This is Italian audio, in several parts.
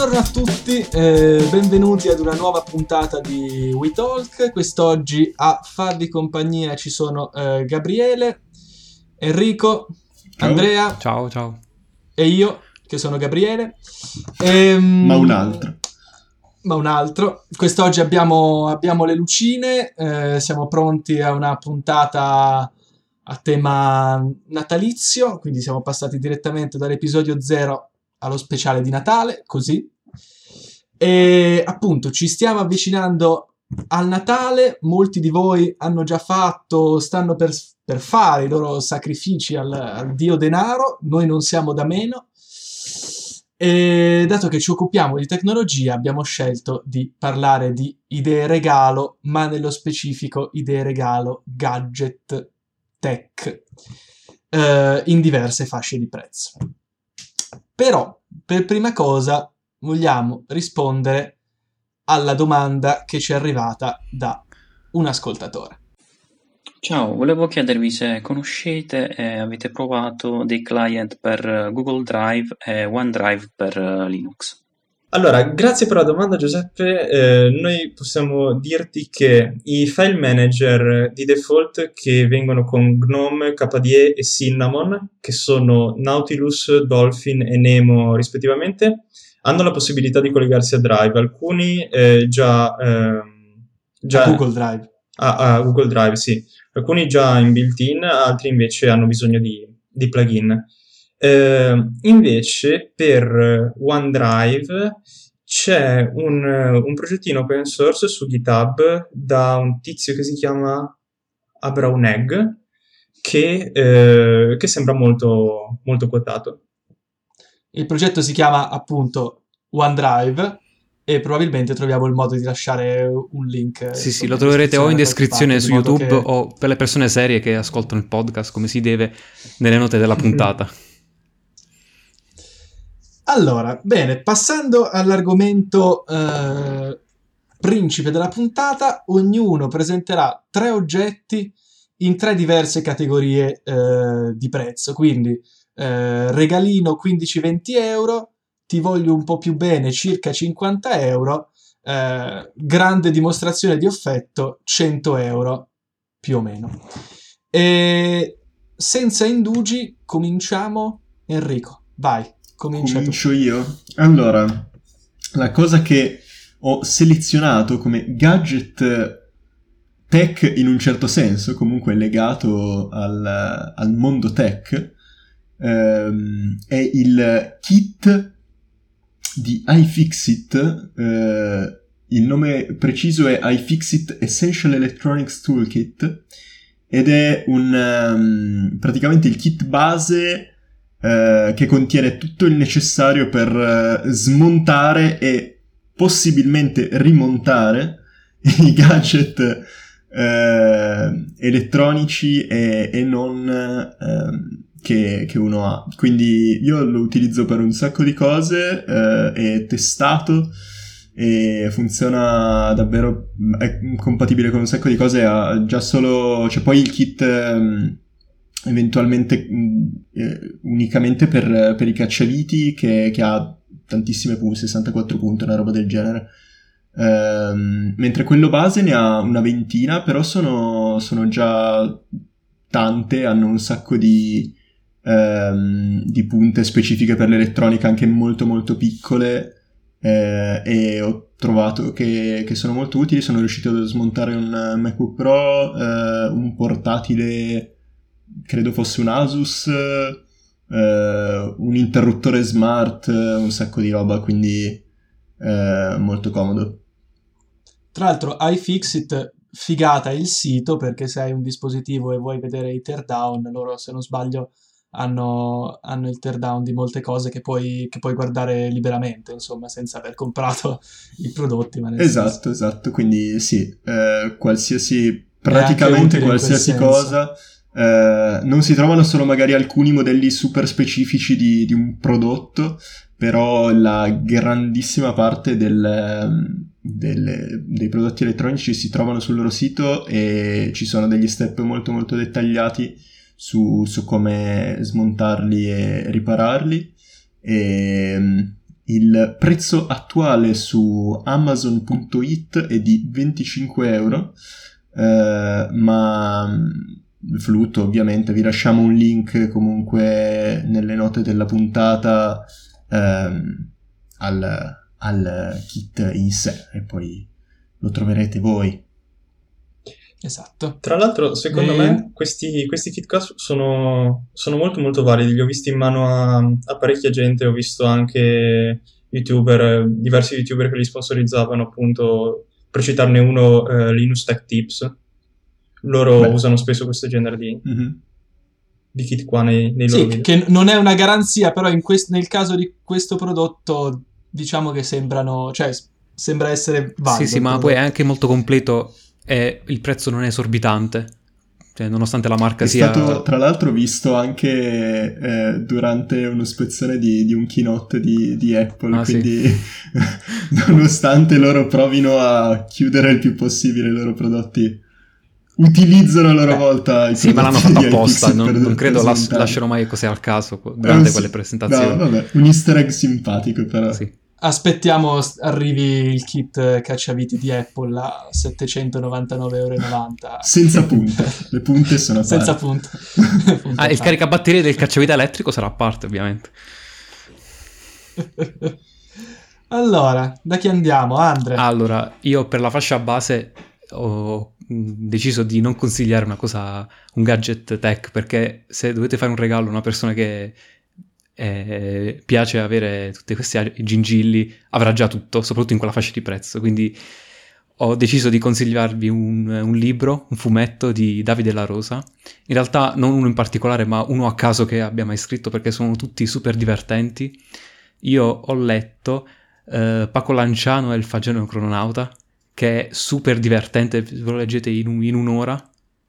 Buongiorno a tutti, benvenuti ad una nuova puntata di We Talk. Quest'oggi a farvi compagnia ci sono Gabriele, Enrico, ciao. Andrea, ciao. E io, che sono Gabriele. Ma un altro. Quest'oggi abbiamo le lucine, siamo pronti a una puntata a tema natalizio, quindi siamo passati direttamente dall'episodio 0 allo speciale di Natale, così. E appunto ci stiamo avvicinando al Natale, molti di voi hanno già fatto, stanno per fare i loro sacrifici al dio denaro, noi non siamo da meno. E dato che ci occupiamo di tecnologia, abbiamo scelto di parlare di idee regalo, ma nello specifico idee regalo gadget tech in diverse fasce di prezzo. Però, per prima cosa, vogliamo rispondere alla domanda che ci è arrivata da un ascoltatore. Ciao, volevo chiedervi se conoscete e avete provato dei client per Google Drive e OneDrive per Linux. Allora, grazie per la domanda, Giuseppe. Noi possiamo dirti che i file manager di default che vengono con GNOME, KDE e Cinnamon, che sono Nautilus, Dolphin e Nemo rispettivamente, hanno la possibilità di collegarsi a Drive. Alcuni già Google Drive. Ah, Google Drive, sì. Alcuni già in built-in, altri invece hanno bisogno di plugin. Invece per OneDrive c'è un progettino open source su GitHub da un tizio che si chiama Abraham Egg che sembra molto, molto quotato. Il progetto si chiama appunto OneDrive e probabilmente troviamo il modo di lasciare un link. Sì, lo troverete o in descrizione su YouTube o per le persone serie che ascoltano il podcast come si deve nelle note della puntata. Allora, bene, passando all'argomento principe della puntata, ognuno presenterà 3 oggetti in 3 diverse categorie di prezzo, quindi regalino 15-20 euro, ti voglio un po' più bene circa 50 euro, grande dimostrazione di affetto 100 euro più o meno. E senza indugi cominciamo. Enrico, vai. Comincio io. Allora, la cosa che ho selezionato come gadget tech in un certo senso, comunque legato al mondo tech, è il kit di iFixit. Il nome preciso è iFixit Essential Electronics Toolkit ed è praticamente il kit base che contiene tutto il necessario per smontare e possibilmente rimontare i gadget elettronici e non che uno ha. Quindi io lo utilizzo per un sacco di cose, è testato e funziona davvero, è compatibile con un sacco di cose, cioè poi il kit eventualmente unicamente per i cacciaviti che ha tantissime punte, 64 punte, una roba del genere, mentre quello base ne ha una ventina, però sono già tante, hanno un sacco di punte specifiche per l'elettronica, anche molto molto piccole, e ho trovato che sono molto utili. Sono riuscito a smontare un MacBook Pro, un portatile, credo fosse un Asus, un interruttore smart, un sacco di roba, quindi molto comodo. Tra l'altro iFixit, figata il sito, perché se hai un dispositivo e vuoi vedere i teardown, loro se non sbaglio hanno il teardown di molte cose che puoi guardare liberamente, insomma, senza aver comprato i prodotti. Ma esatto, quindi sì, praticamente qualsiasi cosa. Non si trovano solo magari alcuni modelli super specifici di un prodotto, però la grandissima parte dei prodotti elettronici si trovano sul loro sito e ci sono degli step molto molto dettagliati su come smontarli e ripararli, e Il prezzo attuale su Amazon.it è di €25, ma fluttua ovviamente. Vi lasciamo un link comunque nelle note della puntata al kit in sé, e poi lo troverete voi. Esatto. Tra l'altro, secondo me, questi kit qua sono molto molto validi. Li ho visti in mano a parecchia gente. Ho visto anche diversi youtuber che li sponsorizzavano, appunto. Per citarne uno, Linus Tech Tips. Loro usano spesso questo genere di kit qua nei loro video. Che non è una garanzia, però nel caso di questo prodotto, diciamo che sembrano, cioè sembra essere valido. Sì, ma poi è anche molto completo. Il prezzo non è esorbitante, cioè, nonostante la marca sia... È stato, tra l'altro, visto anche durante un'ispezione di un keynote di Apple, quindi sì. Nonostante loro provino a chiudere il più possibile i loro prodotti, utilizzano a loro volta i prodotti. Sì, ma l'hanno fatto apposta, non credo lasciano mai cose al caso durante quelle presentazioni. No, vabbè, un easter egg simpatico, però. Sì. Aspettiamo arrivi il kit cacciaviti di Apple a €799,90 senza punta. Le punte sono a parte. Senza punta. Il caricabatterie del cacciavite elettrico sarà a parte, ovviamente. Allora, da chi andiamo, Andre? Allora, io per la fascia base ho deciso di non consigliare un gadget tech, perché se dovete fare un regalo a una persona che piace avere tutte queste gingilli, avrà già tutto, soprattutto in quella fascia di prezzo. Quindi ho deciso di consigliarvi un libro, un fumetto di Davide La Rosa. In realtà non uno in particolare, ma uno a caso che abbia mai scritto, perché sono tutti super divertenti. Io ho letto Paco Lanciano e il fagiano crononauta, che è super divertente. Lo leggete in un'ora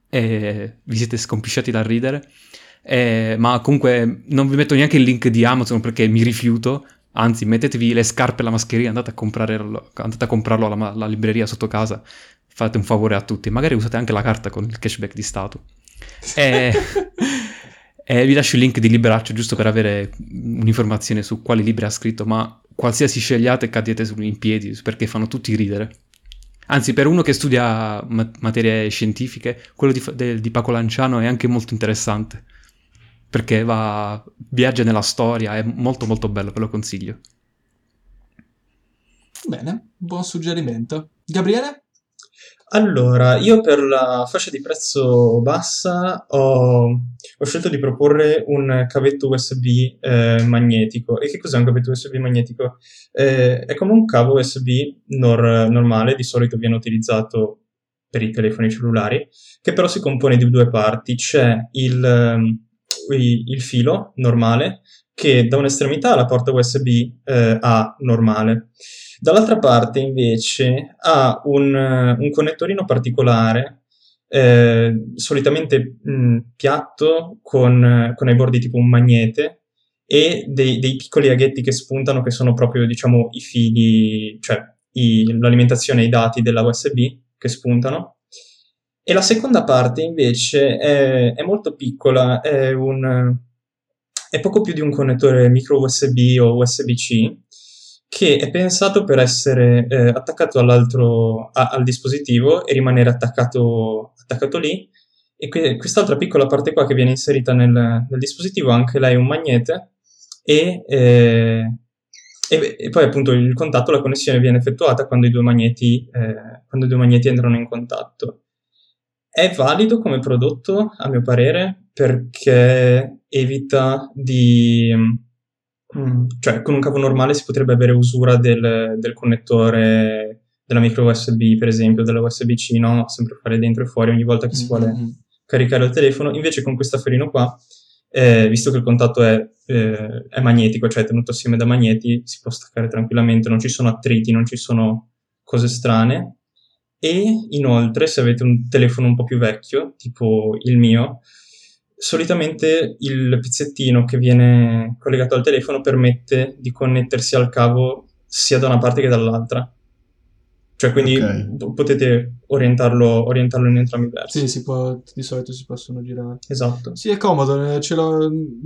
e vi siete scompisciati da ridere. Ma comunque non vi metto neanche il link di Amazon, perché mi rifiuto. Anzi, mettetevi le scarpe e la mascherina, andate a comprarlo alla libreria sotto casa, fate un favore a tutti. Magari usate anche la carta con il cashback di Stato. E vi lascio il link di Libraccio, giusto per avere un'informazione su quali libri ha scritto, ma qualsiasi scegliate cadete in piedi, perché fanno tutti ridere. Anzi, per uno che studia materie scientifiche, quello di Paco Lanciano è anche molto interessante, perché viaggia nella storia, è molto molto bello, ve lo consiglio. Bene, buon suggerimento. Gabriele? Allora, io per la fascia di prezzo bassa ho scelto di proporre un cavetto USB magnetico. E che cos'è un cavetto USB magnetico? È come un cavo USB normale, di solito viene utilizzato per i telefoni cellulari, che però si compone di due parti. C'è il filo normale, che da un'estremità ha la porta USB A normale, dall'altra parte invece ha un connettorino particolare, solitamente piatto, con ai bordi tipo un magnete, e dei piccoli aghetti che spuntano, che sono proprio, diciamo, i fili, cioè l'alimentazione e i dati della USB che spuntano. E la seconda parte invece è molto piccola, è poco più di un connettore micro USB o USB-C, che è pensato per essere attaccato al dispositivo e rimanere attaccato lì. E quest'altra piccola parte qua, che viene inserita nel dispositivo, anche lei è un magnete, e poi appunto il contatto, la connessione viene effettuata quando i due magneti entrano in contatto. È valido come prodotto, a mio parere, perché evita di... cioè, con un cavo normale si potrebbe avere usura del connettore della micro USB, per esempio, della USB-C, no? Sempre fare dentro e fuori ogni volta che si vuole caricare il telefono. Invece con questo afferino qua, visto che il contatto è magnetico, cioè è tenuto assieme da magneti, si può staccare tranquillamente, non ci sono attriti, non ci sono cose strane. E inoltre, se avete un telefono un po' più vecchio, tipo il mio, solitamente il pezzettino che viene collegato al telefono permette di connettersi al cavo sia da una parte che dall'altra. Cioè, quindi potete orientarlo in entrambi i versi. Sì, di solito si possono girare. Esatto. Sì, è comodo, ne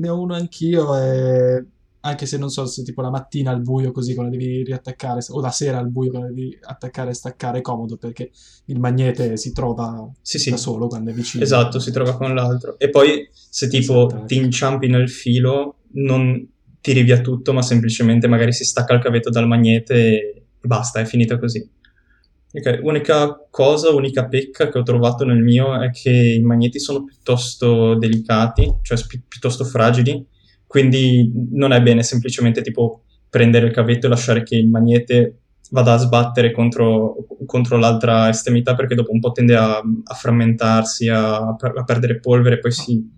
ho uno anch'io, e anche se non so se tipo la mattina al buio così quando devi riattaccare, o la sera al buio quando devi attaccare e staccare, è comodo perché il magnete si trova da solo quando è vicino. Esatto, si trova con l'altro. E poi se tipo ti inciampi nel filo non tiri via tutto, ma semplicemente magari si stacca il cavetto dal magnete e basta, è finita così. Okay. Unica pecca che ho trovato nel mio è che i magneti sono piuttosto delicati, cioè piuttosto fragili, quindi non è bene semplicemente tipo prendere il cavetto e lasciare che il magnete vada a sbattere contro l'altra estremità, perché dopo un po' tende a frammentarsi, a perdere polvere, poi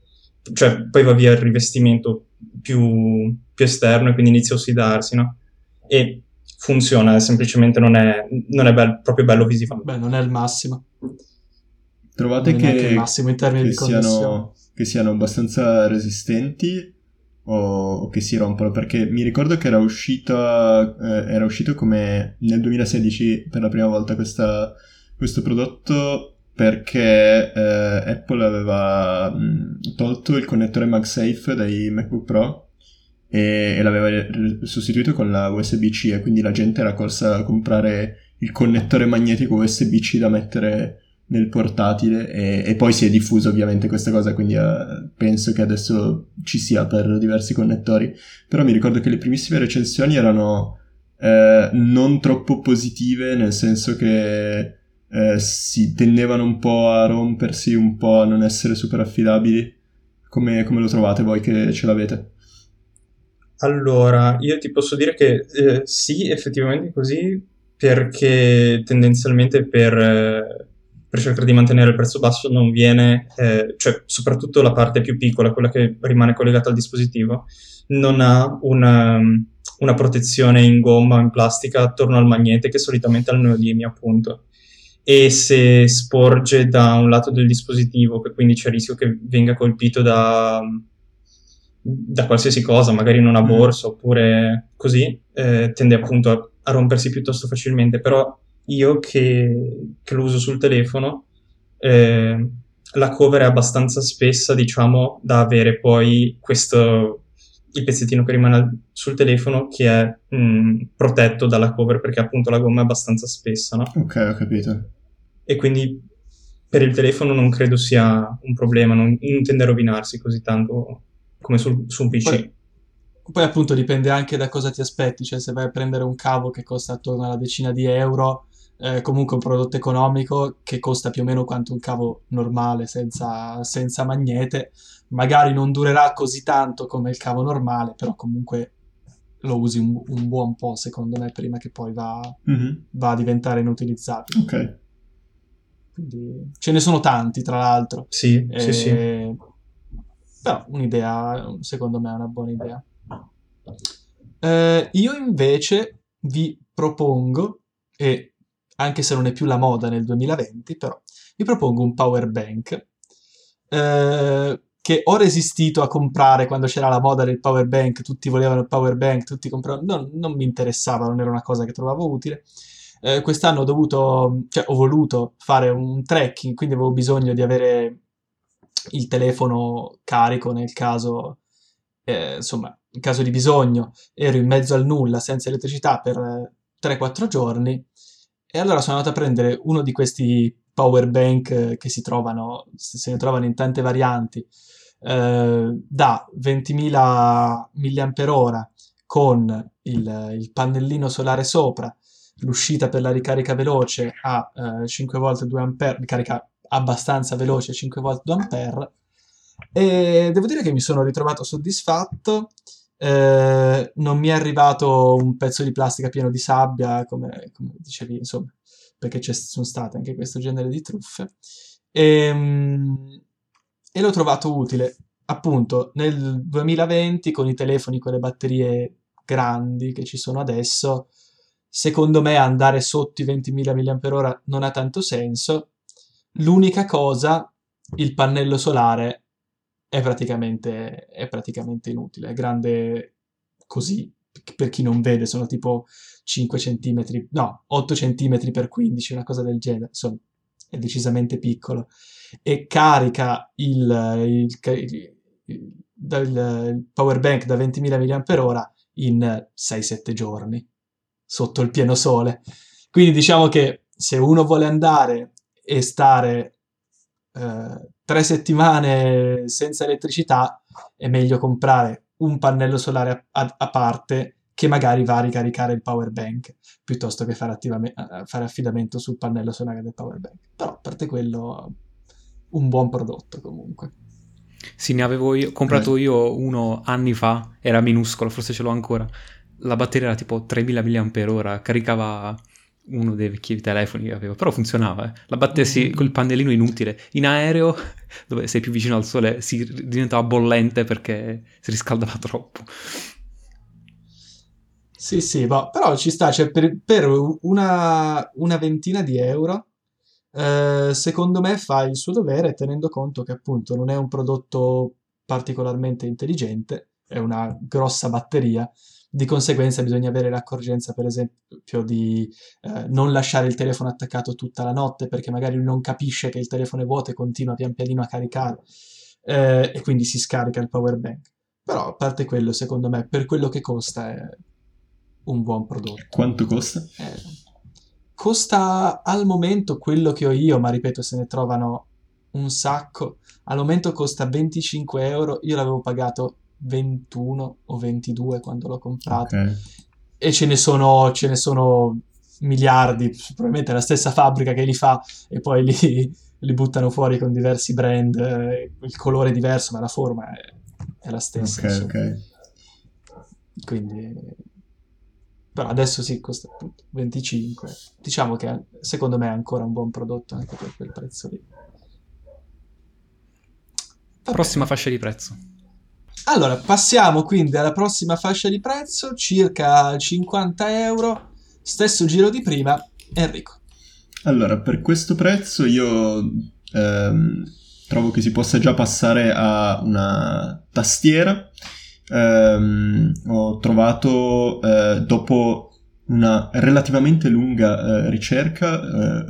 va via il rivestimento più esterno e quindi inizia a ossidarsi, no? E funziona, semplicemente non è proprio bello visivamente. Beh, non è il massimo. Trovate che il massimo in termini di connessione, che siano abbastanza resistenti o che si rompono? Perché mi ricordo che era uscito come nel 2016 per la prima volta questo prodotto, perché Apple aveva tolto il connettore MagSafe dai MacBook Pro e l'aveva sostituito con la USB-C, e quindi la gente era corsa a comprare il connettore magnetico USB-C da mettere nel portatile, e poi si è diffusa ovviamente questa cosa, quindi penso che adesso ci sia per diversi connettori. Però mi ricordo che le primissime recensioni erano non troppo positive, nel senso che si tendevano un po' a rompersi, un po' a non essere super affidabili. Come lo trovate voi che ce l'avete? Allora, io ti posso dire che sì, effettivamente così, perché tendenzialmente per cercare di mantenere il prezzo basso non viene, cioè soprattutto la parte più piccola, quella che rimane collegata al dispositivo, non ha una protezione in gomma o in plastica attorno al magnete, che solitamente ha il neodimio, appunto. E se sporge da un lato del dispositivo, che quindi c'è il rischio che venga colpito da qualsiasi cosa, magari in una borsa oppure così, tende appunto a rompersi piuttosto facilmente. Però io che lo uso sul telefono, la cover è abbastanza spessa, diciamo, da avere poi questo, il pezzettino che rimane sul telefono, che è protetto dalla cover, perché appunto la gomma è abbastanza spessa, no? Ok, ho capito. E quindi per il telefono non credo sia un problema, non tende a rovinarsi così tanto come su un PC. Poi appunto dipende anche da cosa ti aspetti, cioè se vai a prendere un cavo che costa attorno alla decina di euro, comunque un prodotto economico che costa più o meno quanto un cavo normale senza magnete, magari non durerà così tanto come il cavo normale, però comunque lo usi un buon po', secondo me, prima che poi va a diventare inutilizzabile. Ok. Quindi ce ne sono tanti, tra l'altro. Sì. Però un'idea, secondo me, è una buona idea. Io invece vi propongo, e anche se non è più la moda nel 2020, però vi propongo un power bank che ho resistito a comprare quando c'era la moda del power bank, tutti volevano il power bank, tutti compravano, non mi interessava, non era una cosa che trovavo utile. Quest'anno ho voluto fare un trekking, quindi avevo bisogno di avere il telefono carico nel caso, in caso di bisogno. Ero in mezzo al nulla, senza elettricità per 3-4 giorni, e allora sono andato a prendere uno di questi power bank che se ne trovano in tante varianti, da 20.000 mAh con il pannellino solare sopra, l'uscita per la ricarica veloce a 5V 2A, ricarica abbastanza veloce, 5V 2A, e devo dire che mi sono ritrovato soddisfatto. Non mi è arrivato un pezzo di plastica pieno di sabbia, come dicevi, insomma, perché sono state anche questo genere di truffe, e l'ho trovato utile, appunto, nel 2020 con i telefoni con le batterie grandi che ci sono adesso. Secondo me andare sotto i 20.000 mAh non ha tanto senso. L'unica cosa, il pannello solare è praticamente inutile, è grande così, per chi non vede, sono tipo 5 centimetri, no, 8 centimetri per 15, una cosa del genere, insomma, è decisamente piccolo, e carica il power bank da 20.000 mAh in 6-7 giorni sotto il pieno sole. Quindi diciamo che se uno vuole andare e stare 3 settimane senza elettricità, è meglio comprare un pannello solare a parte che magari va a ricaricare il power bank, piuttosto che fare affidamento sul pannello solare del power bank. Però a parte quello, un buon prodotto comunque. Sì, ne avevo comprato io uno anni fa, era minuscolo, forse ce l'ho ancora. La batteria era tipo 3000 mAh, caricava uno dei vecchi telefoni che avevo, però funzionava. La batteria col pannellino inutile. In aereo, dove sei più vicino al sole, si diventava bollente perché si riscaldava troppo. Sì, sì, boh, però ci sta, cioè per una ventina di euro, secondo me fa il suo dovere, tenendo conto che appunto non è un prodotto particolarmente intelligente, è una grossa batteria. Di conseguenza bisogna avere l'accorgenza, per esempio, di non lasciare il telefono attaccato tutta la notte, perché magari non capisce che il telefono è vuoto e continua pian pianino a caricare, e quindi si scarica il power bank. Però a parte quello, secondo me, per quello che costa è un buon prodotto. Quanto costa? Costa al momento quello che ho io, ma ripeto, se ne trovano un sacco. Al momento costa 25 euro, io l'avevo pagato 21 o 22 quando l'ho comprato, okay. E ce ne sono miliardi, probabilmente è la stessa fabbrica che li fa e poi li buttano fuori con diversi brand, il colore è diverso ma la forma è la stessa, okay, okay. Quindi però adesso sì, costa appunto 25, diciamo che secondo me è ancora un buon prodotto anche per quel prezzo lì. Vabbè. Prossima fascia di prezzo. Allora, passiamo quindi alla prossima fascia di prezzo, circa 50 euro, stesso giro di prima. Enrico. Allora, per questo prezzo io trovo che si possa già passare a una tastiera. Ho trovato, dopo una relativamente lunga ricerca,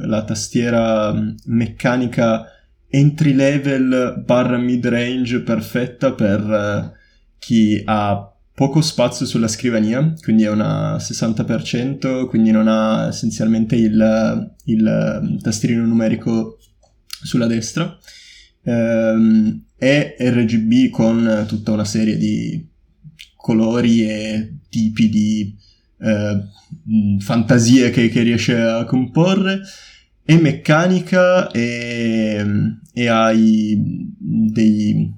la tastiera meccanica entry level barra mid range perfetta per chi ha poco spazio sulla scrivania, quindi è una 60%, quindi non ha essenzialmente il tastierino numerico sulla destra. È RGB con tutta una serie di colori e tipi di fantasie che riesce a comporre. È meccanica e ha dei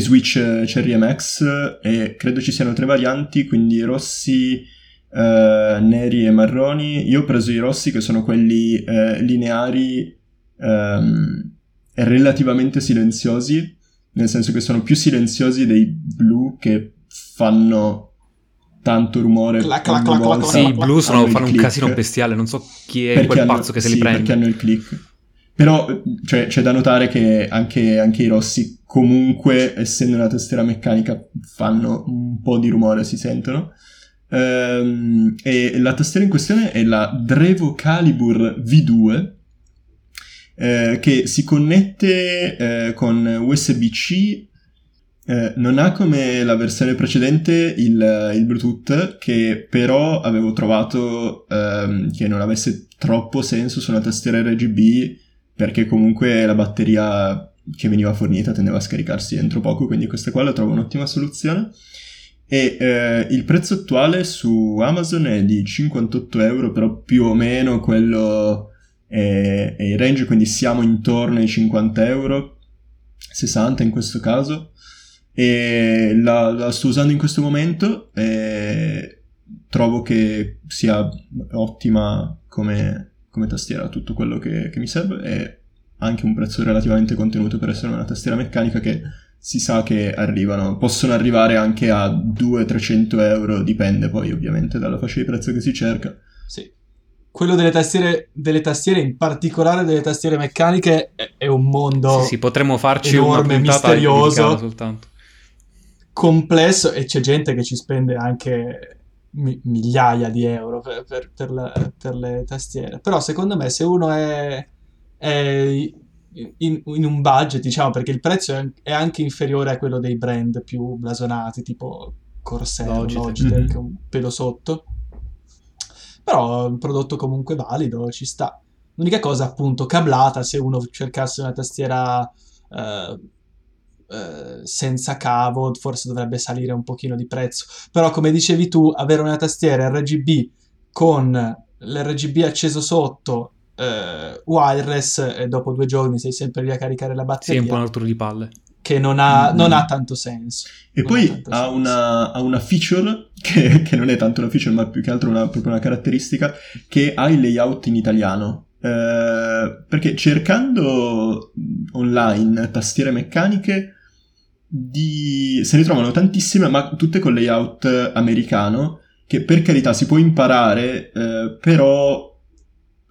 switch CRMX, e credo ci siano 3 varianti, quindi rossi, neri e marroni. Io ho preso i rossi, che sono quelli lineari, relativamente silenziosi, nel senso che sono più silenziosi dei blu, che fanno tanto rumore. Sì, i blu fanno un casino bestiale, non so chi è quel pazzo che se li prende, perché hanno il click. Però cioè, c'è da notare che anche i rossi, comunque essendo una tastiera meccanica, fanno un po' di rumore, si sentono. E la tastiera in questione è la Drevo Calibur V2, che si connette con USB-C. Non ha, come la versione precedente, il Bluetooth, che però avevo trovato che non avesse troppo senso su una tastiera RGB, perché comunque la batteria che veniva fornita tendeva a scaricarsi entro poco, quindi questa qua la trovo un'ottima soluzione. E il prezzo attuale su Amazon è di 58 euro, però più o meno quello è il range, quindi siamo intorno ai 50 euro, 60 in questo caso. E la sto usando in questo momento e trovo che sia ottima come tastiera, tutto quello che mi serve, e anche un prezzo relativamente contenuto per essere una tastiera meccanica, che si sa che possono arrivare anche a 200-300 euro, dipende poi ovviamente dalla fascia di prezzo che si cerca. Sì. Quello delle tastiere, in particolare delle tastiere meccaniche, è un mondo potremmo farci enorme, una misterioso, soltanto complesso, e c'è gente che ci spende anche migliaia di euro per le tastiere. Però secondo me, se uno è in un budget, diciamo, perché il prezzo è anche inferiore a quello dei brand più blasonati, tipo Corsair, Logitech, un pelo sotto, però è un prodotto comunque valido, ci sta. L'unica cosa appunto cablata, se uno cercasse una tastiera senza cavo forse dovrebbe salire un pochino di prezzo, però come dicevi tu avere una tastiera RGB con l'RGB acceso sotto wireless, e dopo 2 giorni sei sempre lì a caricare la batteria, sì, è un po' un altro di palle che non ha tanto senso. E poi ha una feature che non è tanto una feature, ma più che altro proprio una caratteristica, che ha il layout in italiano, perché cercando online tastiere meccaniche se ne trovano tantissime, ma tutte con layout americano, che per carità si può imparare, però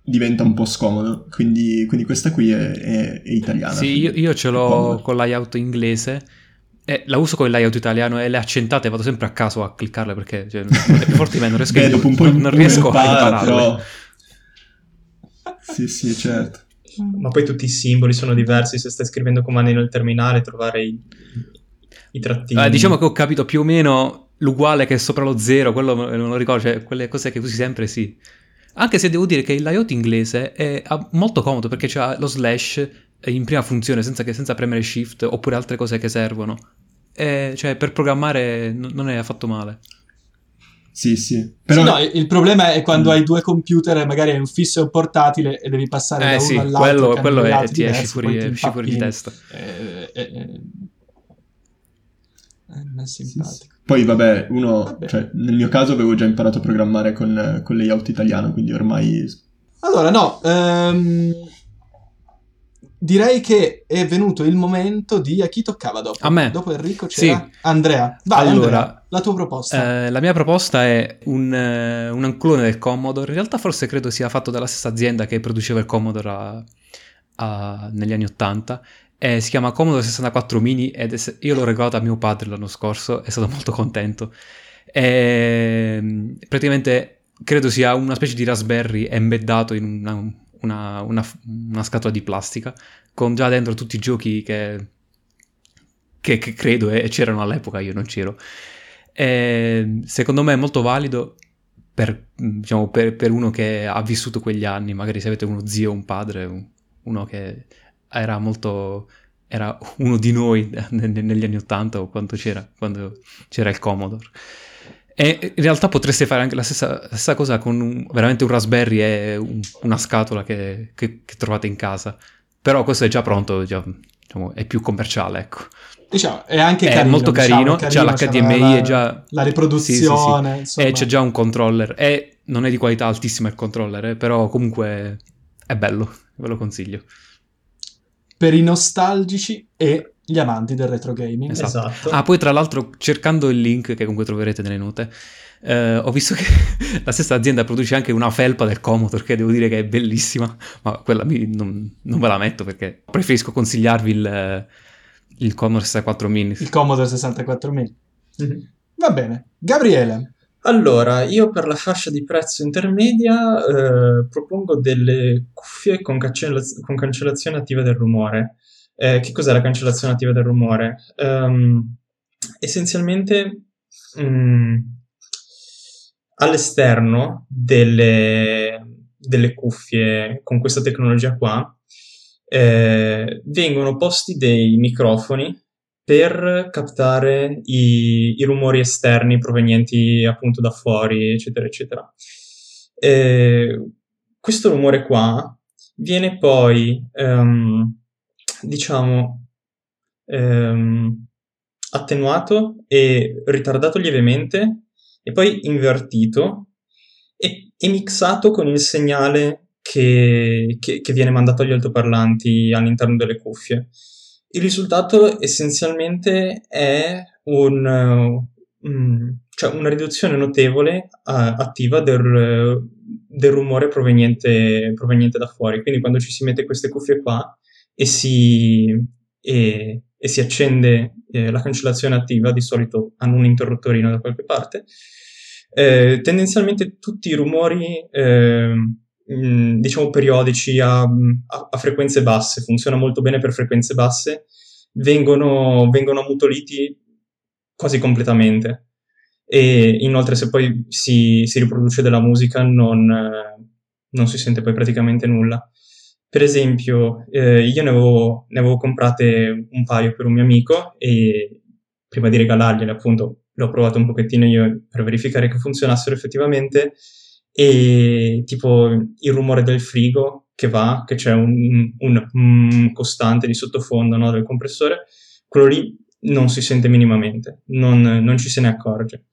diventa un po' scomodo, quindi questa qui è italiana. Sì, io ce l'ho con layout inglese, la uso con il layout italiano e le accentate vado sempre a caso a cliccarle, perché cioè, non è più forte di me, non riesco, non riesco a impararle. Però... Sì, certo. Ma poi tutti i simboli sono diversi, se stai scrivendo comandi nel terminale trovare i trattini. Diciamo che ho capito più o meno l'uguale che è sopra lo 0, quello non lo ricordo, cioè quelle cose che usi sempre, sì. Anche se devo dire che il layout inglese è molto comodo, perché c'ha lo slash in prima funzione senza premere shift oppure altre cose che servono. E cioè per programmare non è affatto male. Sì. Però... sì, no, il problema è quando hai 2 computer, magari hai un fisso e un portatile e devi passare da uno all'altro. Quello è, ti esci fuori di testa. Non è simpatico. Sì. Poi vabbè, cioè, nel mio caso avevo già imparato a programmare con layout italiano, quindi ormai... Allora, no, direi che è venuto il momento di a chi toccava dopo. A me. Dopo Enrico c'era Andrea. Vai, allora, Andrea, la tua proposta. La mia proposta è un clone del Commodore, in realtà forse credo sia fatto dalla stessa azienda che produceva il Commodore negli anni 80. Si chiama Commodore 64 Mini ed io l'ho regalato a mio padre l'anno scorso, è stato molto contento. Praticamente credo sia una specie di Raspberry embeddato in una scatola di plastica, con già dentro tutti i giochi che credo c'erano all'epoca, io non c'ero. Secondo me è molto valido per uno che ha vissuto quegli anni, magari se avete uno zio, un padre, uno che... era uno di noi negli anni 80 o quando c'era il Commodore. E in realtà potreste fare anche la stessa cosa con veramente un Raspberry e una scatola che trovate in casa, però questo è già pronto, è più commerciale, ecco. Diciamo, è anche carino, molto carino, c'ha l'HDMI, è già la riproduzione, sì. E c'è già un controller, e non è di qualità altissima il controller, però comunque è bello, ve lo consiglio. Per i nostalgici e gli amanti del retro gaming. Esatto. Ah, poi tra l'altro, cercando il link, che comunque troverete nelle note, ho visto che la stessa azienda produce anche una felpa del Commodore, che devo dire che è bellissima, ma quella non ve la metto, perché preferisco consigliarvi il Commodore 64 Mini. Il Commodore 64 Mini. Mm-hmm. Va bene. Gabriele. Allora, io per la fascia di prezzo intermedia propongo delle cuffie con cancellazione attiva del rumore. Che cos'è la cancellazione attiva del rumore? Essenzialmente all'esterno delle cuffie con questa tecnologia qua vengono posti dei microfoni per captare i rumori esterni provenienti appunto da fuori, eccetera, eccetera. Questo rumore qua viene poi, attenuato e ritardato lievemente, e poi invertito, e mixato con il segnale che viene mandato agli altoparlanti all'interno delle cuffie. Il risultato essenzialmente è una riduzione notevole attiva del rumore proveniente da fuori. Quindi quando ci si mette queste cuffie qua e si accende la cancellazione attiva, di solito hanno un interruttorino da qualche parte, tendenzialmente tutti i rumori... periodici a frequenze basse, funziona molto bene per frequenze basse, vengono ammutoliti quasi completamente. e inoltre se poi si riproduce della musica non si sente poi praticamente nulla. Per esempio io ne avevo comprate un paio per un mio amico e prima di regalargliele appunto l'ho provato un pochettino io per verificare che funzionassero effettivamente, e tipo il rumore del frigo che c'è un costante di sottofondo, no, del compressore, quello lì non si sente minimamente, non ci se ne accorge.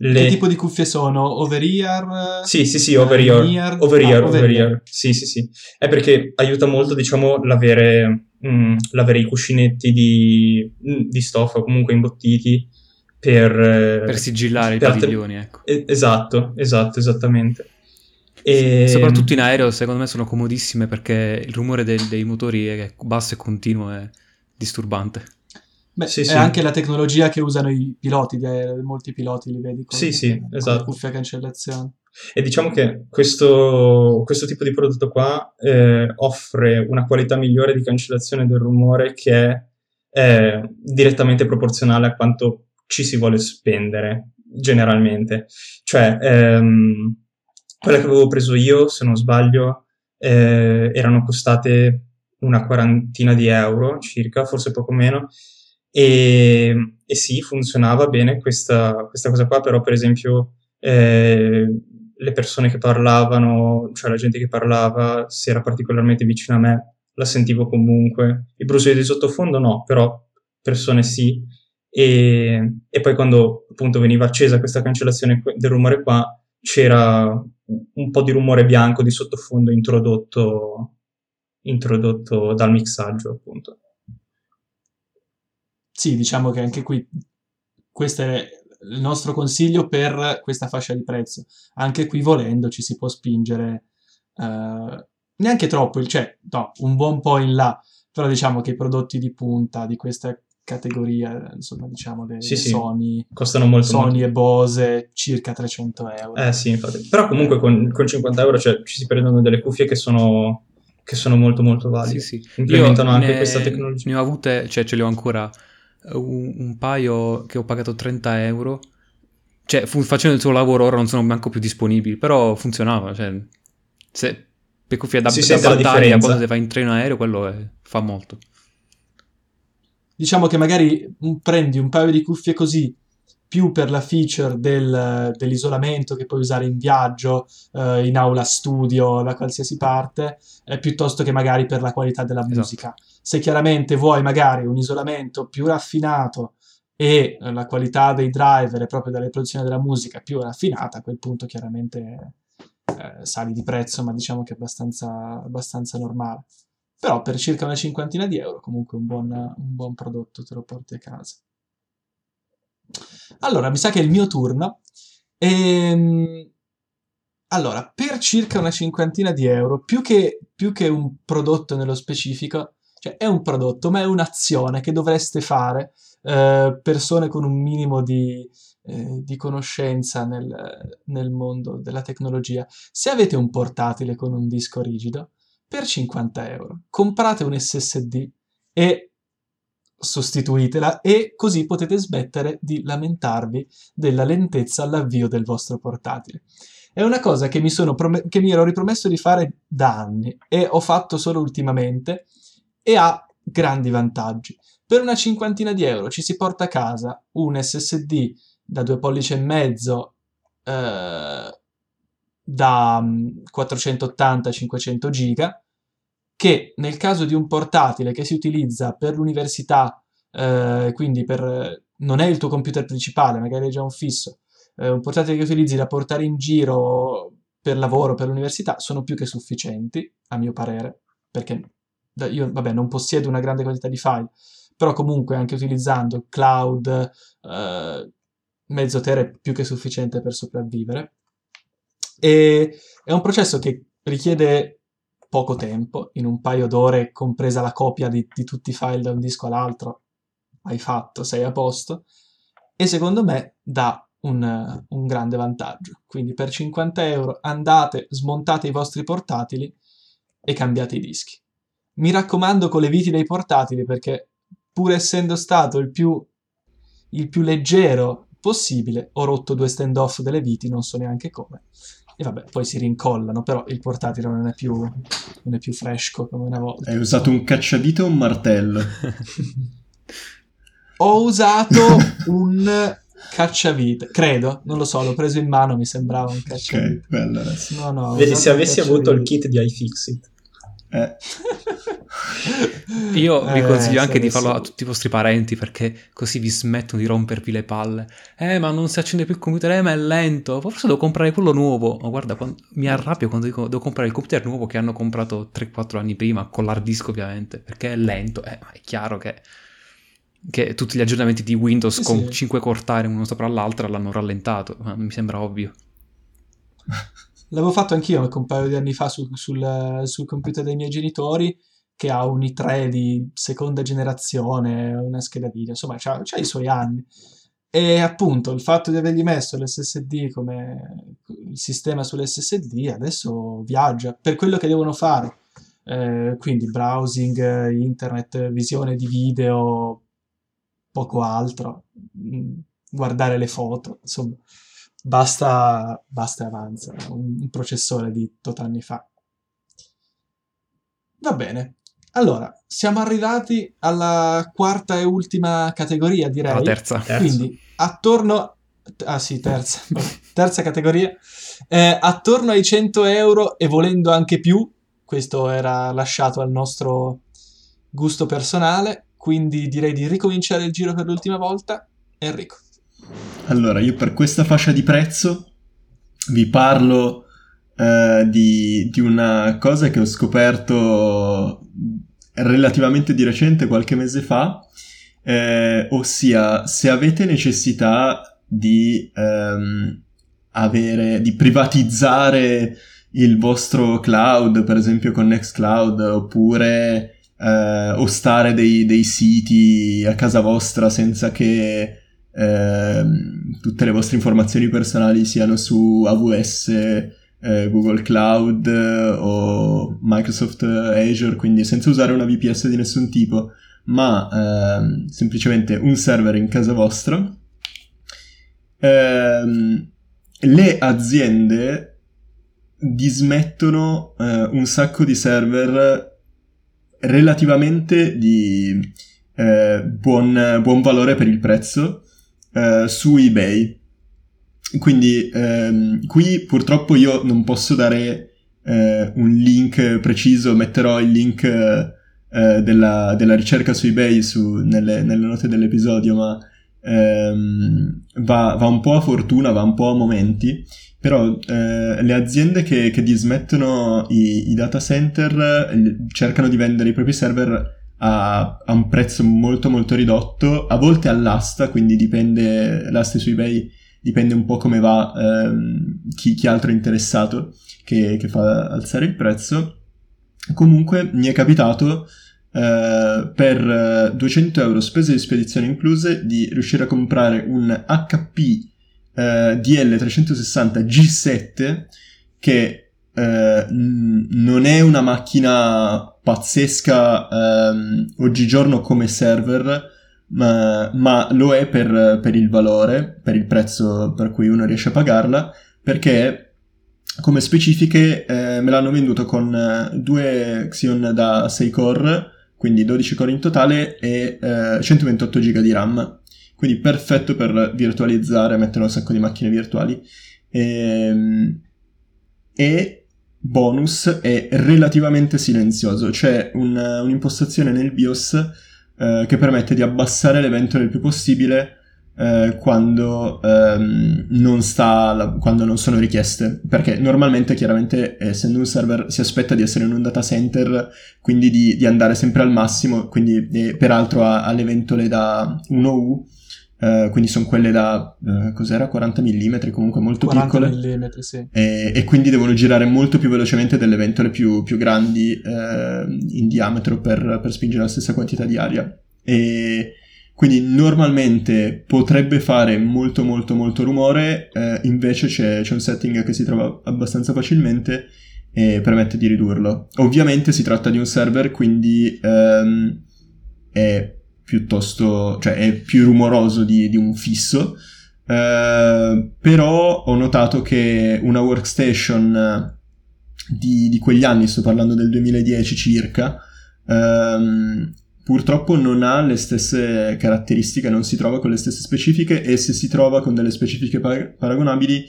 Che tipo di cuffie sono? Over-ear? Sì, over-ear. Sì. È perché aiuta molto, diciamo, l'avere i cuscinetti di stoffa comunque imbottiti per sigillare i padiglioni, ecco. Esatto, esattamente. E soprattutto in aereo, secondo me, sono comodissime perché il rumore dei motori è basso e continuo, è disturbante. Beh, sì. Anche la tecnologia che usano i piloti, molti piloti li vedi con esatto, cuffie a cancellazione. E diciamo che questo tipo di prodotto qua offre una qualità migliore di cancellazione del rumore che è direttamente proporzionale a quanto ci si vuole spendere generalmente. Cioè quella che avevo preso io, se non sbaglio, erano costate una quarantina di euro circa, forse poco meno. E sì, funzionava bene questa cosa qua, però per esempio le persone che parlavano, cioè la gente che parlava, se era particolarmente vicina a me la sentivo comunque, il brusio di sottofondo no, però persone sì, e poi quando appunto veniva accesa questa cancellazione del rumore qua c'era un po' di rumore bianco di sottofondo introdotto dal mixaggio appunto. Sì, diciamo che anche qui questo è il nostro consiglio per questa fascia di prezzo. Anche qui volendo ci si può spingere neanche troppo, cioè no, un buon po' in là, però diciamo che i prodotti di punta di questa categoria, insomma diciamo le Sony, costano molto, Sony e Bose circa 300 euro. Sì, infatti. Però comunque con 50 euro cioè, ci si prendono delle cuffie che sono molto molto valide. Sì. Implementano anche questa tecnologia. Ne ho avute, cioè ce le ho ancora. Un paio che ho pagato 30 euro, cioè facendo il suo lavoro ora non sono manco più disponibili, però funzionava, cioè se per cuffie da battaglia quando si fa in treno aereo quello fa molto. Diciamo che magari prendi un paio di cuffie così più per la feature dell'isolamento che puoi usare in viaggio, in aula studio, da qualsiasi parte, piuttosto che magari per la qualità della musica. Se chiaramente vuoi magari un isolamento più raffinato e la qualità dei driver e proprio della riproduzione della musica più raffinata, a quel punto chiaramente sali di prezzo, ma diciamo che è abbastanza normale. Però per circa una cinquantina di euro comunque un buon prodotto te lo porti a casa. Allora, mi sa che è il mio turno. Allora, per circa una cinquantina di euro, più che un prodotto nello specifico, cioè è un prodotto, ma è un'azione che dovreste fare persone con un minimo di conoscenza nel mondo della tecnologia. Se avete un portatile con un disco rigido, per 50 euro comprate un SSD e sostituitela, e così potete smettere di lamentarvi della lentezza all'avvio del vostro portatile. È una cosa che che mi ero ripromesso di fare da anni e ho fatto solo ultimamente, e ha grandi vantaggi. Per una cinquantina di euro ci si porta a casa un SSD da 2,5 pollici da 480-500 giga, che nel caso di un portatile che si utilizza per l'università, quindi non è il tuo computer principale, magari è già un fisso, un portatile che utilizzi da portare in giro per lavoro, per l'università, sono più che sufficienti, a mio parere, perché io, vabbè, non possiedo una grande quantità di file, però comunque anche utilizzando cloud, mezzo tera è più che sufficiente per sopravvivere. E è un processo che richiede poco tempo, in un paio d'ore, compresa la copia di tutti i file da un disco all'altro, hai fatto, sei a posto, e secondo me dà un grande vantaggio. Quindi per 50 euro andate, smontate i vostri portatili e cambiate i dischi. Mi raccomando con le viti dei portatili, perché pur essendo stato il più leggero possibile. Ho rotto due stand off delle viti, non so neanche come. E vabbè, poi si rincollano, però il portatile non è più fresco come una volta. Hai usato un cacciavite o un martello? Ho usato un cacciavite, credo, non lo so, l'ho preso in mano, mi sembrava un cacciavite. Ok, no, vedi, se avessi avuto il kit di iFixit. Io vi consiglio anche di farlo a tutti i vostri parenti, perché così vi smettono di rompervi le palle. Ma non si accende più il computer, ma è lento, forse devo comprare quello nuovo. Ma guarda, mi arrabbio quando dico devo comprare il computer nuovo che hanno comprato 3-4 anni prima, con l'hard disk ovviamente, perché è lento. Ma è chiaro che tutti gli aggiornamenti di Windows con 5 cortare uno sopra l'altra l'hanno rallentato, ma mi sembra ovvio. L'avevo fatto anch'io un paio di anni fa sul computer dei miei genitori, che ha un i3 di seconda generazione, una scheda video, insomma c'ha i suoi anni. E appunto il fatto di avergli messo l'SSD come il sistema sull'SSD adesso viaggia per quello che devono fare, quindi browsing, internet, visione di video, poco altro, guardare le foto, insomma. Basta e avanza, un processore di tot anni fa. Va bene, allora, siamo arrivati alla quarta e ultima categoria, direi. La terza. Quindi, attorno... Ah sì, terza. Terza categoria. Attorno ai 100 euro e volendo anche più, questo era lasciato al nostro gusto personale, quindi direi di ricominciare il giro per l'ultima volta. Enrico. Allora, io per questa fascia di prezzo vi parlo di una cosa che ho scoperto relativamente di recente, qualche mese fa, ossia se avete necessità di privatizzare il vostro cloud, per esempio con Nextcloud, oppure ostare dei siti a casa vostra senza che tutte le vostre informazioni personali siano su AWS, Google Cloud o Microsoft Azure, quindi senza usare una VPS di nessun tipo, ma semplicemente un server in casa vostra, le aziende dismettono un sacco di server relativamente di buon valore per il prezzo su eBay. Quindi qui purtroppo io non posso dare un link preciso, metterò il link della ricerca su eBay nelle note dell'episodio, ma va un po' a fortuna, va un po' a momenti, però le aziende che dismettono i data center cercano di vendere i propri server a un prezzo molto molto ridotto, a volte all'asta, quindi dipende, l'asta su eBay dipende un po' come va chi altro è interessato che fa alzare il prezzo. Comunque mi è capitato per 200 euro spese di spedizione incluse di riuscire a comprare un HP DL360 G7 che non è una macchina pazzesca oggigiorno come server, ma lo è per il valore, per il prezzo per cui uno riesce a pagarla, perché come specifiche me l'hanno venduto con due Xeon da 6 core, quindi 12 core in totale, e 128 GB di RAM, quindi perfetto per virtualizzare, mettere un sacco di macchine virtuali. E bonus, è relativamente silenzioso, c'è un'impostazione nel BIOS che permette di abbassare le ventole il più possibile quando quando non sono richieste, perché normalmente chiaramente essendo un server si aspetta di essere in un data center, quindi di andare sempre al massimo, quindi peraltro ha le ventole da 1U, quindi sono quelle da 40 mm, comunque molto 40 piccole mm, sì. E quindi devono girare molto più velocemente delle ventole più grandi in diametro per spingere la stessa quantità di aria, e quindi normalmente potrebbe fare molto molto molto rumore, invece c'è un setting che si trova abbastanza facilmente e permette di ridurlo. Ovviamente si tratta di un server, quindi è piuttosto, cioè è più rumoroso di un fisso, Però ho notato che una workstation di quegli anni, sto parlando del 2010 circa, purtroppo non ha le stesse caratteristiche, non si trova con le stesse specifiche, e se si trova con delle specifiche paragonabili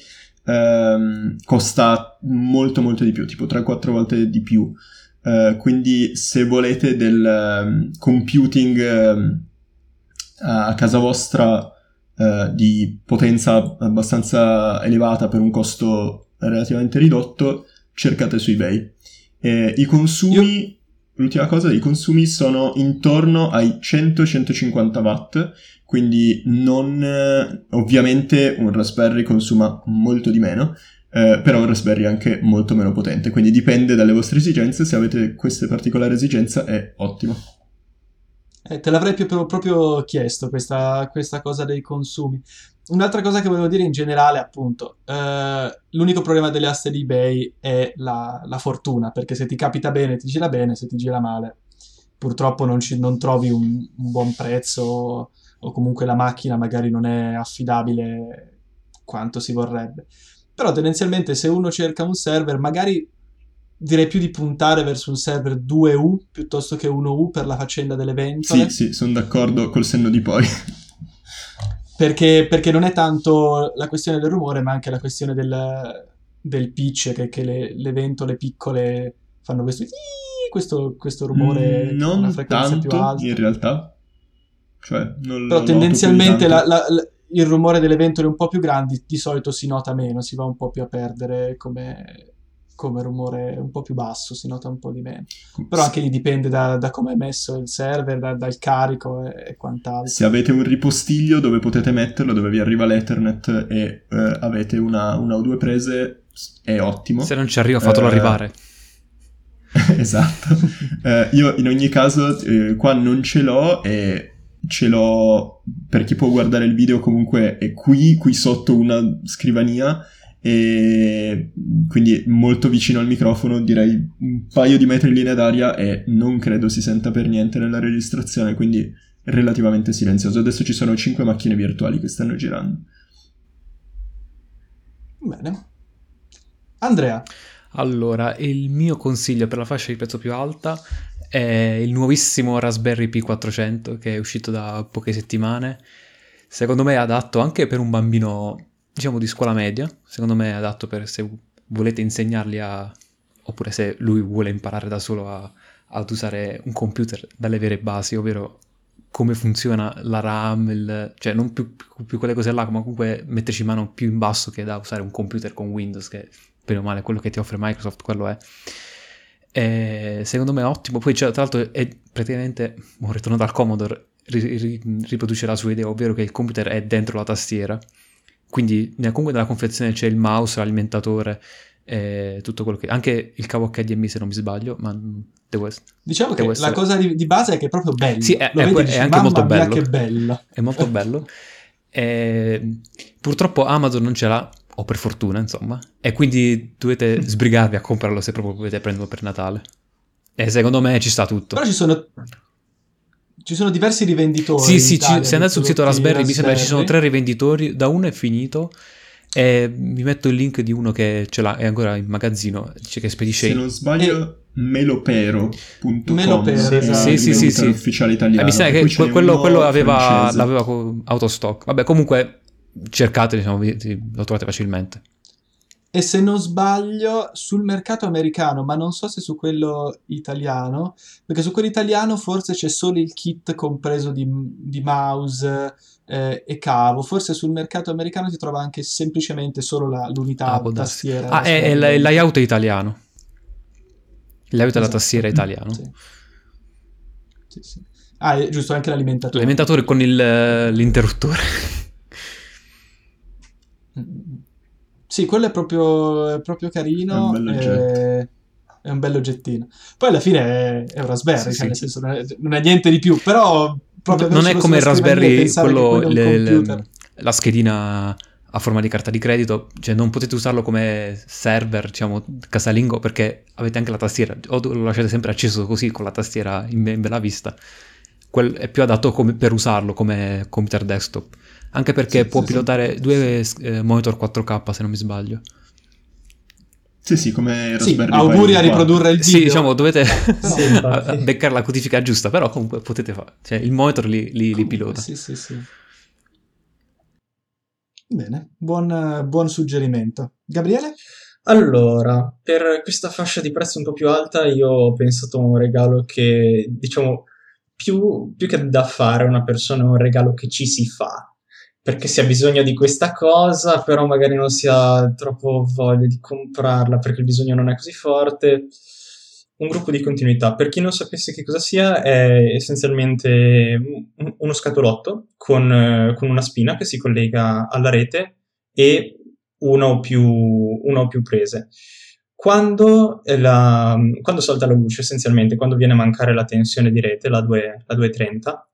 costa molto molto di più, tipo 3-4 volte di più. Quindi se volete del computing a casa vostra di potenza abbastanza elevata per un costo relativamente ridotto, cercate su eBay. I consumi... L'ultima cosa, i consumi sono intorno ai 100-150 watt, quindi non... ovviamente un Raspberry consuma molto di meno, però un Raspberry è anche molto meno potente, quindi dipende dalle vostre esigenze. Se avete queste particolari esigenze è ottimo. Te l'avrei proprio chiesto questa cosa dei consumi. Un'altra cosa che volevo dire in generale, appunto, l'unico problema delle aste di eBay è la fortuna, perché se ti capita bene ti gira bene, se ti gira male purtroppo non trovi un buon prezzo, o comunque la macchina magari non è affidabile quanto si vorrebbe. Però tendenzialmente se uno cerca un server, magari direi più di puntare verso un server 2U piuttosto che 1U per la faccenda delle ventole. Sì, sono d'accordo col senno di poi. Perché non è tanto la questione del rumore, ma anche la questione del pitch, che le ventole piccole fanno questo rumore, non una frequenza tanto, più alta. In realtà. Cioè, non però tendenzialmente il rumore delle ventole un po' più grandi di solito si nota meno, si va un po' più a perdere come rumore un po' più basso, si nota un po' di meno. Però anche lì dipende da come è messo il server, dal carico e quant'altro. Se avete un ripostiglio dove potete metterlo, dove vi arriva l'Ethernet e avete una o due prese, è ottimo. Se non ci arriva, fatelo arrivare. Esatto. Io in ogni caso qua non ce l'ho, e ce l'ho, per chi può guardare il video comunque è qui sotto una scrivania, e quindi molto vicino al microfono, direi un paio di metri in linea d'aria, e non credo si senta per niente nella registrazione, quindi relativamente silenzioso. Adesso ci sono 5 macchine virtuali che stanno girando. Bene. Andrea. Allora, il mio consiglio per la fascia di prezzo più alta è il nuovissimo Raspberry Pi 400, che è uscito da poche settimane. Secondo me è adatto anche per un bambino, diciamo, di scuola media. Secondo me è adatto per se volete insegnargli oppure se lui vuole imparare da solo ad usare un computer dalle vere basi, ovvero come funziona la RAM, cioè non più quelle cose là, ma comunque metterci mano più in basso, che da usare un computer con Windows, che bene o male quello che ti offre Microsoft, quello è. E secondo me è ottimo. Poi tra l'altro è praticamente un ritorno dal Commodore, riproduce la sua idea, ovvero che il computer è dentro la tastiera. Quindi comunque nella confezione c'è il mouse, l'alimentatore, tutto quello che... Anche il cavo HDMI, se non mi sbaglio, ma diciamo che la cosa di base è che è proprio bello. Sì, è anche molto bello. Che bello. È molto bello. Purtroppo Amazon non ce l'ha, o per fortuna, insomma. E quindi dovete sbrigarvi a comprarlo se proprio volete prenderlo per Natale. E secondo me ci sta tutto. Però ci sono diversi rivenditori. Sì, se andate sul sito Raspberry mi sembra ci sono 3 rivenditori, da uno è finito, e vi metto il link di uno che ce l'ha, è ancora in magazzino, che spedisce, se non sbaglio, melopero.com. Sì, ufficiale italiano. Mi sa che quello l'aveva autostock. Vabbè, comunque cercate, diciamo, lo trovate facilmente. E se non sbaglio sul mercato americano, ma non so se su quello italiano, perché su quello italiano forse c'è solo il kit compreso di mouse e cavo. Forse sul mercato americano si trova anche semplicemente solo l'unità tastiera. È il layout italiano. Il layout della tastiera italiano. Sì. È giusto, anche l'alimentatore. L'alimentatore con l'interruttore. Sì, quello è proprio carino, è un bello oggettino. Poi alla fine è un Raspberry, nel senso non è niente di più, però proprio non è come il Raspberry, quello la schedina a forma di carta di credito, cioè non potete usarlo come server, diciamo, casalingo, perché avete anche la tastiera, o lo lasciate sempre acceso così con la tastiera in bella vista, è più adatto per usarlo come computer desktop, anche perché può pilotare due monitor 4K, se non mi sbaglio. Sì, come Raspberry Pi. Auguri a riprodurre il video. Sì, diciamo, dovete beccare la codifica giusta, però comunque potete fare, cioè il monitor li pilota. Sì. Bene, buon suggerimento. Gabriele? Allora, per questa fascia di prezzo un po' più alta io ho pensato a un regalo che, diciamo, più che da fare a una persona, è un regalo che ci si fa, perché si ha bisogno di questa cosa, però magari non si ha troppo voglia di comprarla perché il bisogno non è così forte. Un gruppo di continuità. Per chi non sapesse che cosa sia, è essenzialmente uno scatolotto con una spina che si collega alla rete e una o più prese. Quando salta la luce, essenzialmente, quando viene a mancare la tensione di rete, la 230,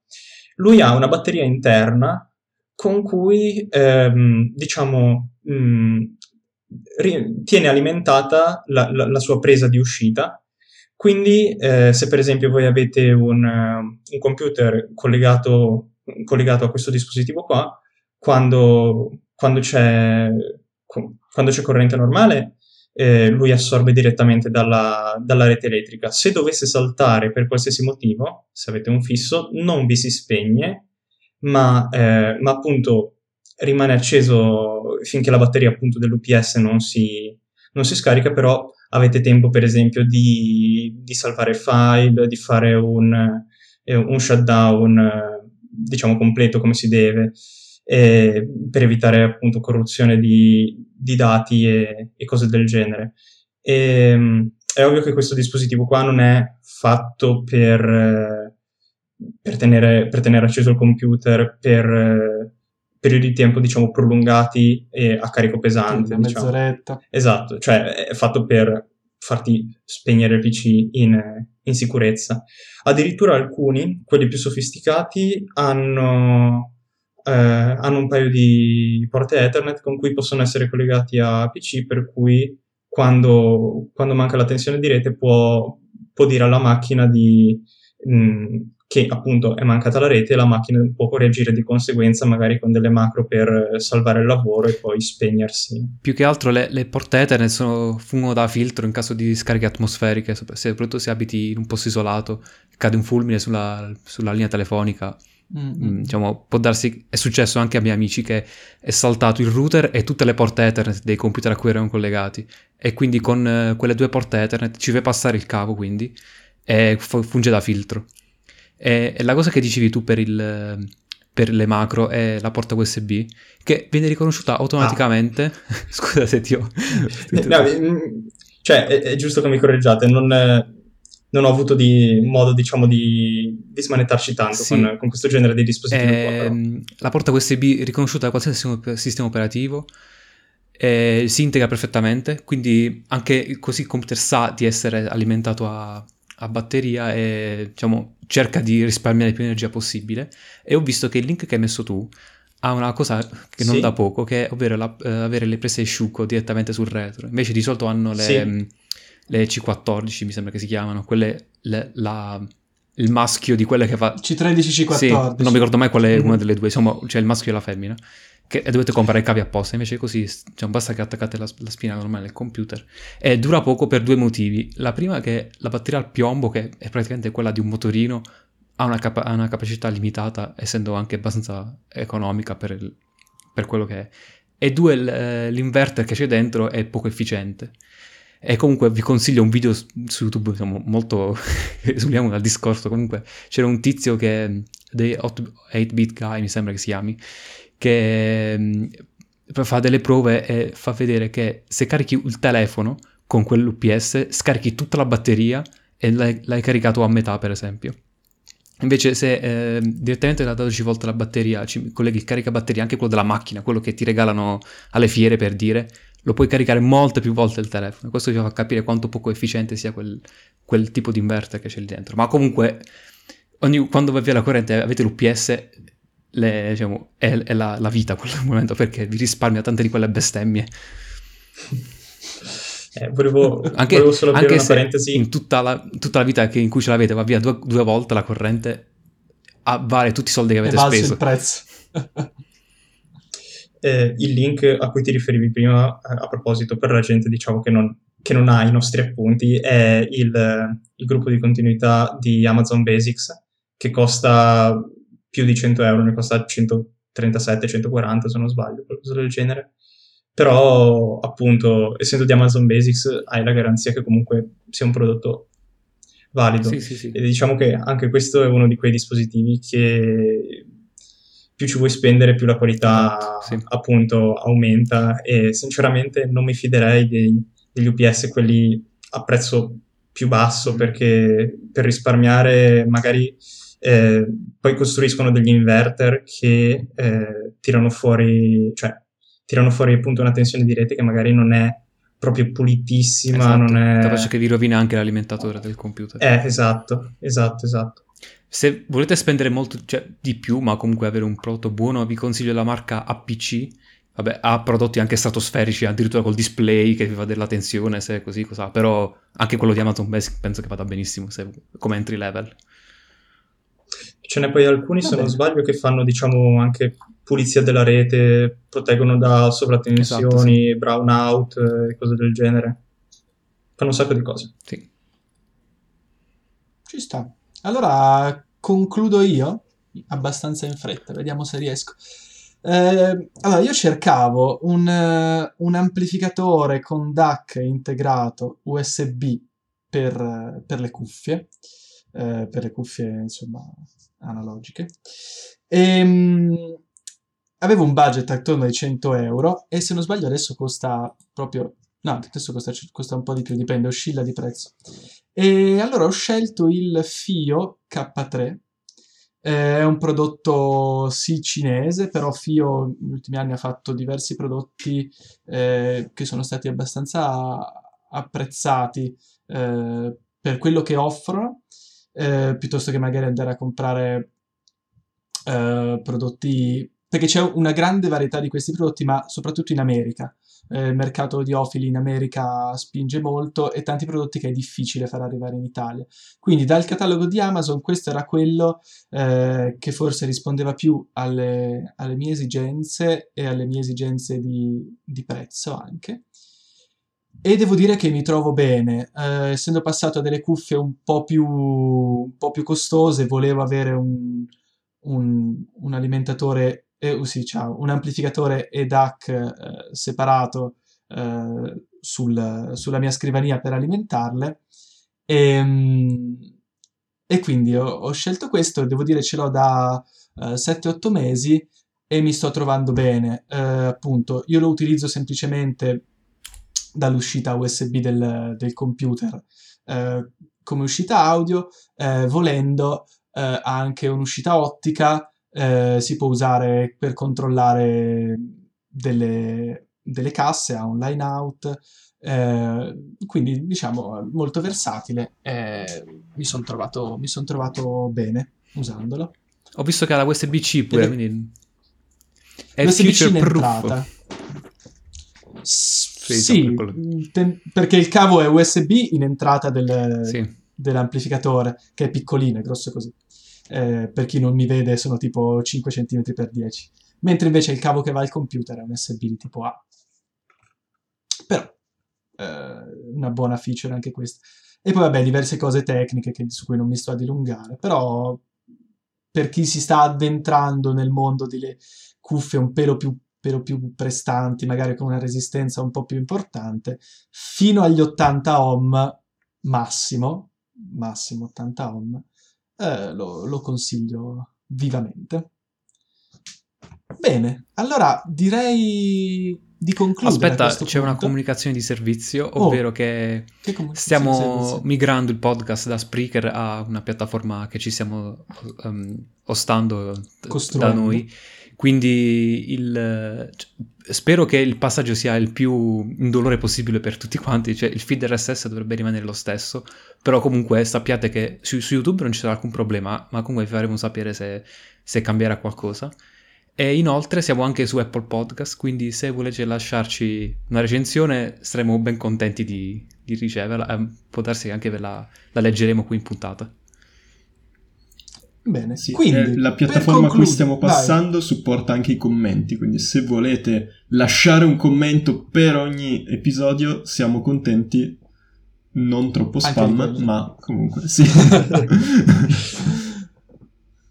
lui ha una batteria interna con cui, tiene alimentata la sua presa di uscita. Quindi, se per esempio voi avete un computer collegato a questo dispositivo qua, quando c'è corrente normale, lui assorbe direttamente dalla rete elettrica. Se dovesse saltare per qualsiasi motivo, se avete un fisso, non vi si spegne, ma appunto rimane acceso finché la batteria, appunto, dell'UPS non si scarica, però avete tempo, per esempio, di salvare file, di fare un shutdown, diciamo, completo, come si deve, per evitare appunto corruzione di dati e cose del genere. È ovvio che questo dispositivo qua non è fatto per tenere acceso il computer per periodi di tempo, diciamo, prolungati e a carico pesante. Una mezz'oretta. Diciamo. Esatto, cioè è fatto per farti spegnere il PC in sicurezza. Addirittura alcuni, quelli più sofisticati, hanno un paio di porte Ethernet con cui possono essere collegati a PC, per cui quando manca la tensione di rete può dire alla macchina che appunto è mancata la rete, e la macchina può reagire di conseguenza, magari con delle macro per salvare il lavoro e poi spegnersi. Più che altro le porte Ethernet fungono da filtro in caso di scariche atmosferiche, soprattutto se abiti in un posto isolato, cade un fulmine sulla linea telefonica. Mm-hmm. Diciamo, può darsi, è successo anche a miei amici, che è saltato il router e tutte le porte Ethernet dei computer a cui erano collegati, e quindi con quelle due porte Ethernet ci deve passare il cavo, quindi funge da filtro. E la cosa che dicevi tu per le macro è la porta USB, che viene riconosciuta automaticamente. Scusa se ti ho cioè è giusto che mi correggiate, non ho avuto modo, diciamo, di smanettarci tanto con questo genere di dispositivi. La porta USB riconosciuta da qualsiasi sistema operativo, si integra perfettamente, quindi anche così il computer sa di essere alimentato a batteria e, diciamo, cerca di risparmiare più energia possibile. E ho visto che il link che hai messo tu ha una cosa che non da poco, che è ovvero avere le prese asciugo direttamente sul retro. Invece di solito hanno le C14, mi sembra che si chiamano, quelle il maschio di quelle che fa C13, C14. Sì, non mi ricordo mai qual è una delle due, insomma, cioè il maschio e la femmina, che dovete comprare i cavi apposta. Invece così, cioè, basta che attaccate la spina normale del computer, e dura poco per due motivi. La prima, che la batteria al piombo, che è praticamente quella di un motorino, ha una capacità limitata, essendo anche abbastanza economica per quello che è, e due, l'inverter che c'è dentro è poco efficiente. E comunque vi consiglio un video su YouTube, diciamo, molto esuliamo dal discorso. Comunque c'era un tizio che, The 8-Bit Guy mi sembra che si chiami, che fa delle prove e fa vedere che se carichi il telefono con quell'UPS scarichi tutta la batteria e l'hai caricato a metà, per esempio. Invece se direttamente da 12 volt la batteria, ci colleghi il caricabatteria, anche quello della macchina, quello che ti regalano alle fiere, per dire, lo puoi caricare molte più volte il telefono. Questo vi fa capire quanto poco efficiente sia quel tipo di inverter che c'è lì dentro. Ma comunque quando va via la corrente, avete l'UPS, diciamo, è la vita quel momento, perché vi risparmia tante di quelle bestemmie. Volevo solo aprire una parentesi. In tutta la vita in cui ce l'avete, va via due volte la corrente, vale tutti i soldi che avete speso. Il prezzo. Il link a cui ti riferivi prima, a proposito, per la gente diciamo che non ha i nostri appunti, è il gruppo di continuità di Amazon Basics, che costa più di 100 euro, ne costa 137, 140 se non sbaglio, qualcosa del genere. Però appunto, essendo di Amazon Basics, hai la garanzia che comunque sia un prodotto valido. Sì, sì, sì. E diciamo che anche questo è uno di quei dispositivi che più ci vuoi spendere, più la qualità, sì, appunto aumenta. E sinceramente non mi fiderei degli UPS, quelli a prezzo più basso, perché per risparmiare magari poi costruiscono degli inverter che tirano fuori appunto una tensione di rete che magari non è proprio pulitissima, esatto, non è... Capace che vi rovina anche l'alimentatore del computer. Esatto. Se volete spendere molto, cioè di più, ma comunque avere un prodotto buono, vi consiglio la marca APC. Vabbè, ha prodotti anche stratosferici, addirittura col display che vi fa della tensione, se è così, cosa. Però anche quello di Amazon Basics penso che vada benissimo come entry level. Ce n'è poi alcuni, se non sbaglio, che fanno diciamo anche pulizia della rete, proteggono da sovratensioni, esatto, sì, brownout e cose del genere. Fanno un sacco di cose. Sì. Ci sta. Allora concludo io abbastanza in fretta, vediamo se riesco. Allora io cercavo un amplificatore con DAC integrato USB per le cuffie, insomma analogiche, e avevo un budget attorno ai 100 euro e se non sbaglio adesso costa un po' di più, dipende, oscilla di prezzo. E allora ho scelto il FIO K3, è un prodotto sì cinese, però FIO negli ultimi anni ha fatto diversi prodotti che sono stati abbastanza apprezzati per quello che offrono, piuttosto che magari andare a comprare prodotti, perché c'è una grande varietà di questi prodotti, ma soprattutto in America. Il mercato di ofili in America spinge molto e tanti prodotti che è difficile far arrivare in Italia. Quindi dal catalogo di Amazon questo era quello che forse rispondeva più alle mie esigenze e alle mie esigenze di prezzo anche. E devo dire che mi trovo bene. Essendo passato a delle cuffie un po' più costose, volevo avere un alimentatore... un amplificatore e DAC separato sulla mia scrivania per alimentarle, e quindi ho scelto questo. Devo dire ce l'ho da 7-8 mesi e mi sto trovando bene. Appunto, io lo utilizzo semplicemente dall'uscita USB del computer come uscita audio, volendo anche un'uscita ottica. Si può usare per controllare delle casse, ha un line out, quindi diciamo molto versatile. Mi sono trovato bene usandolo. Ho visto che ha la USB-C pure, quindi è future proof. Sì, perché il cavo è USB in entrata dell'amplificatore, che è piccolino, è grosso così. Per chi non mi vede sono tipo 5 cm x 10, mentre invece il cavo che va al computer è un USB di tipo A. Però una buona feature anche questa. E poi vabbè, diverse cose tecniche su cui non mi sto a dilungare, però per chi si sta addentrando nel mondo delle cuffie un pelo più prestanti, magari con una resistenza un po' più importante, fino agli 80 ohm massimo 80 ohm, lo consiglio vivamente. Bene, allora direi di concludere. Aspetta, c'è una comunicazione di servizio, ovvero che stiamo migrando il podcast da Spreaker a una piattaforma che ci stiamo ostando da noi, quindi spero che il passaggio sia il più indolore possibile per tutti quanti, cioè il feed RSS dovrebbe rimanere lo stesso, però comunque sappiate che su YouTube non ci sarà alcun problema, ma comunque vi faremo sapere se cambierà qualcosa. E inoltre siamo anche su Apple Podcast, quindi se volete lasciarci una recensione saremo ben contenti di riceverla, può darsi che anche ve la leggeremo qui in puntata. Bene, sì. Quindi, la piattaforma a cui stiamo passando supporta anche i commenti, quindi se volete lasciare un commento per ogni episodio siamo contenti, non troppo spam, ma comunque sì.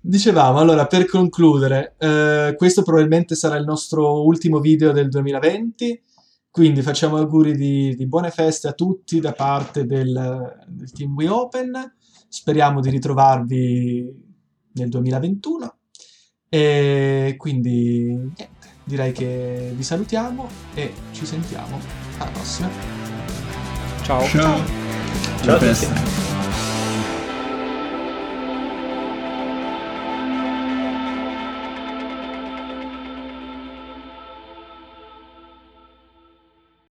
Dicevamo, allora, per concludere, questo probabilmente sarà il nostro ultimo video del 2020, quindi facciamo auguri di buone feste a tutti da parte del team We Open. Speriamo di ritrovarvi nel 2021 e quindi niente, direi che vi salutiamo e ci sentiamo alla prossima. Ciao. Ciao. Ciao.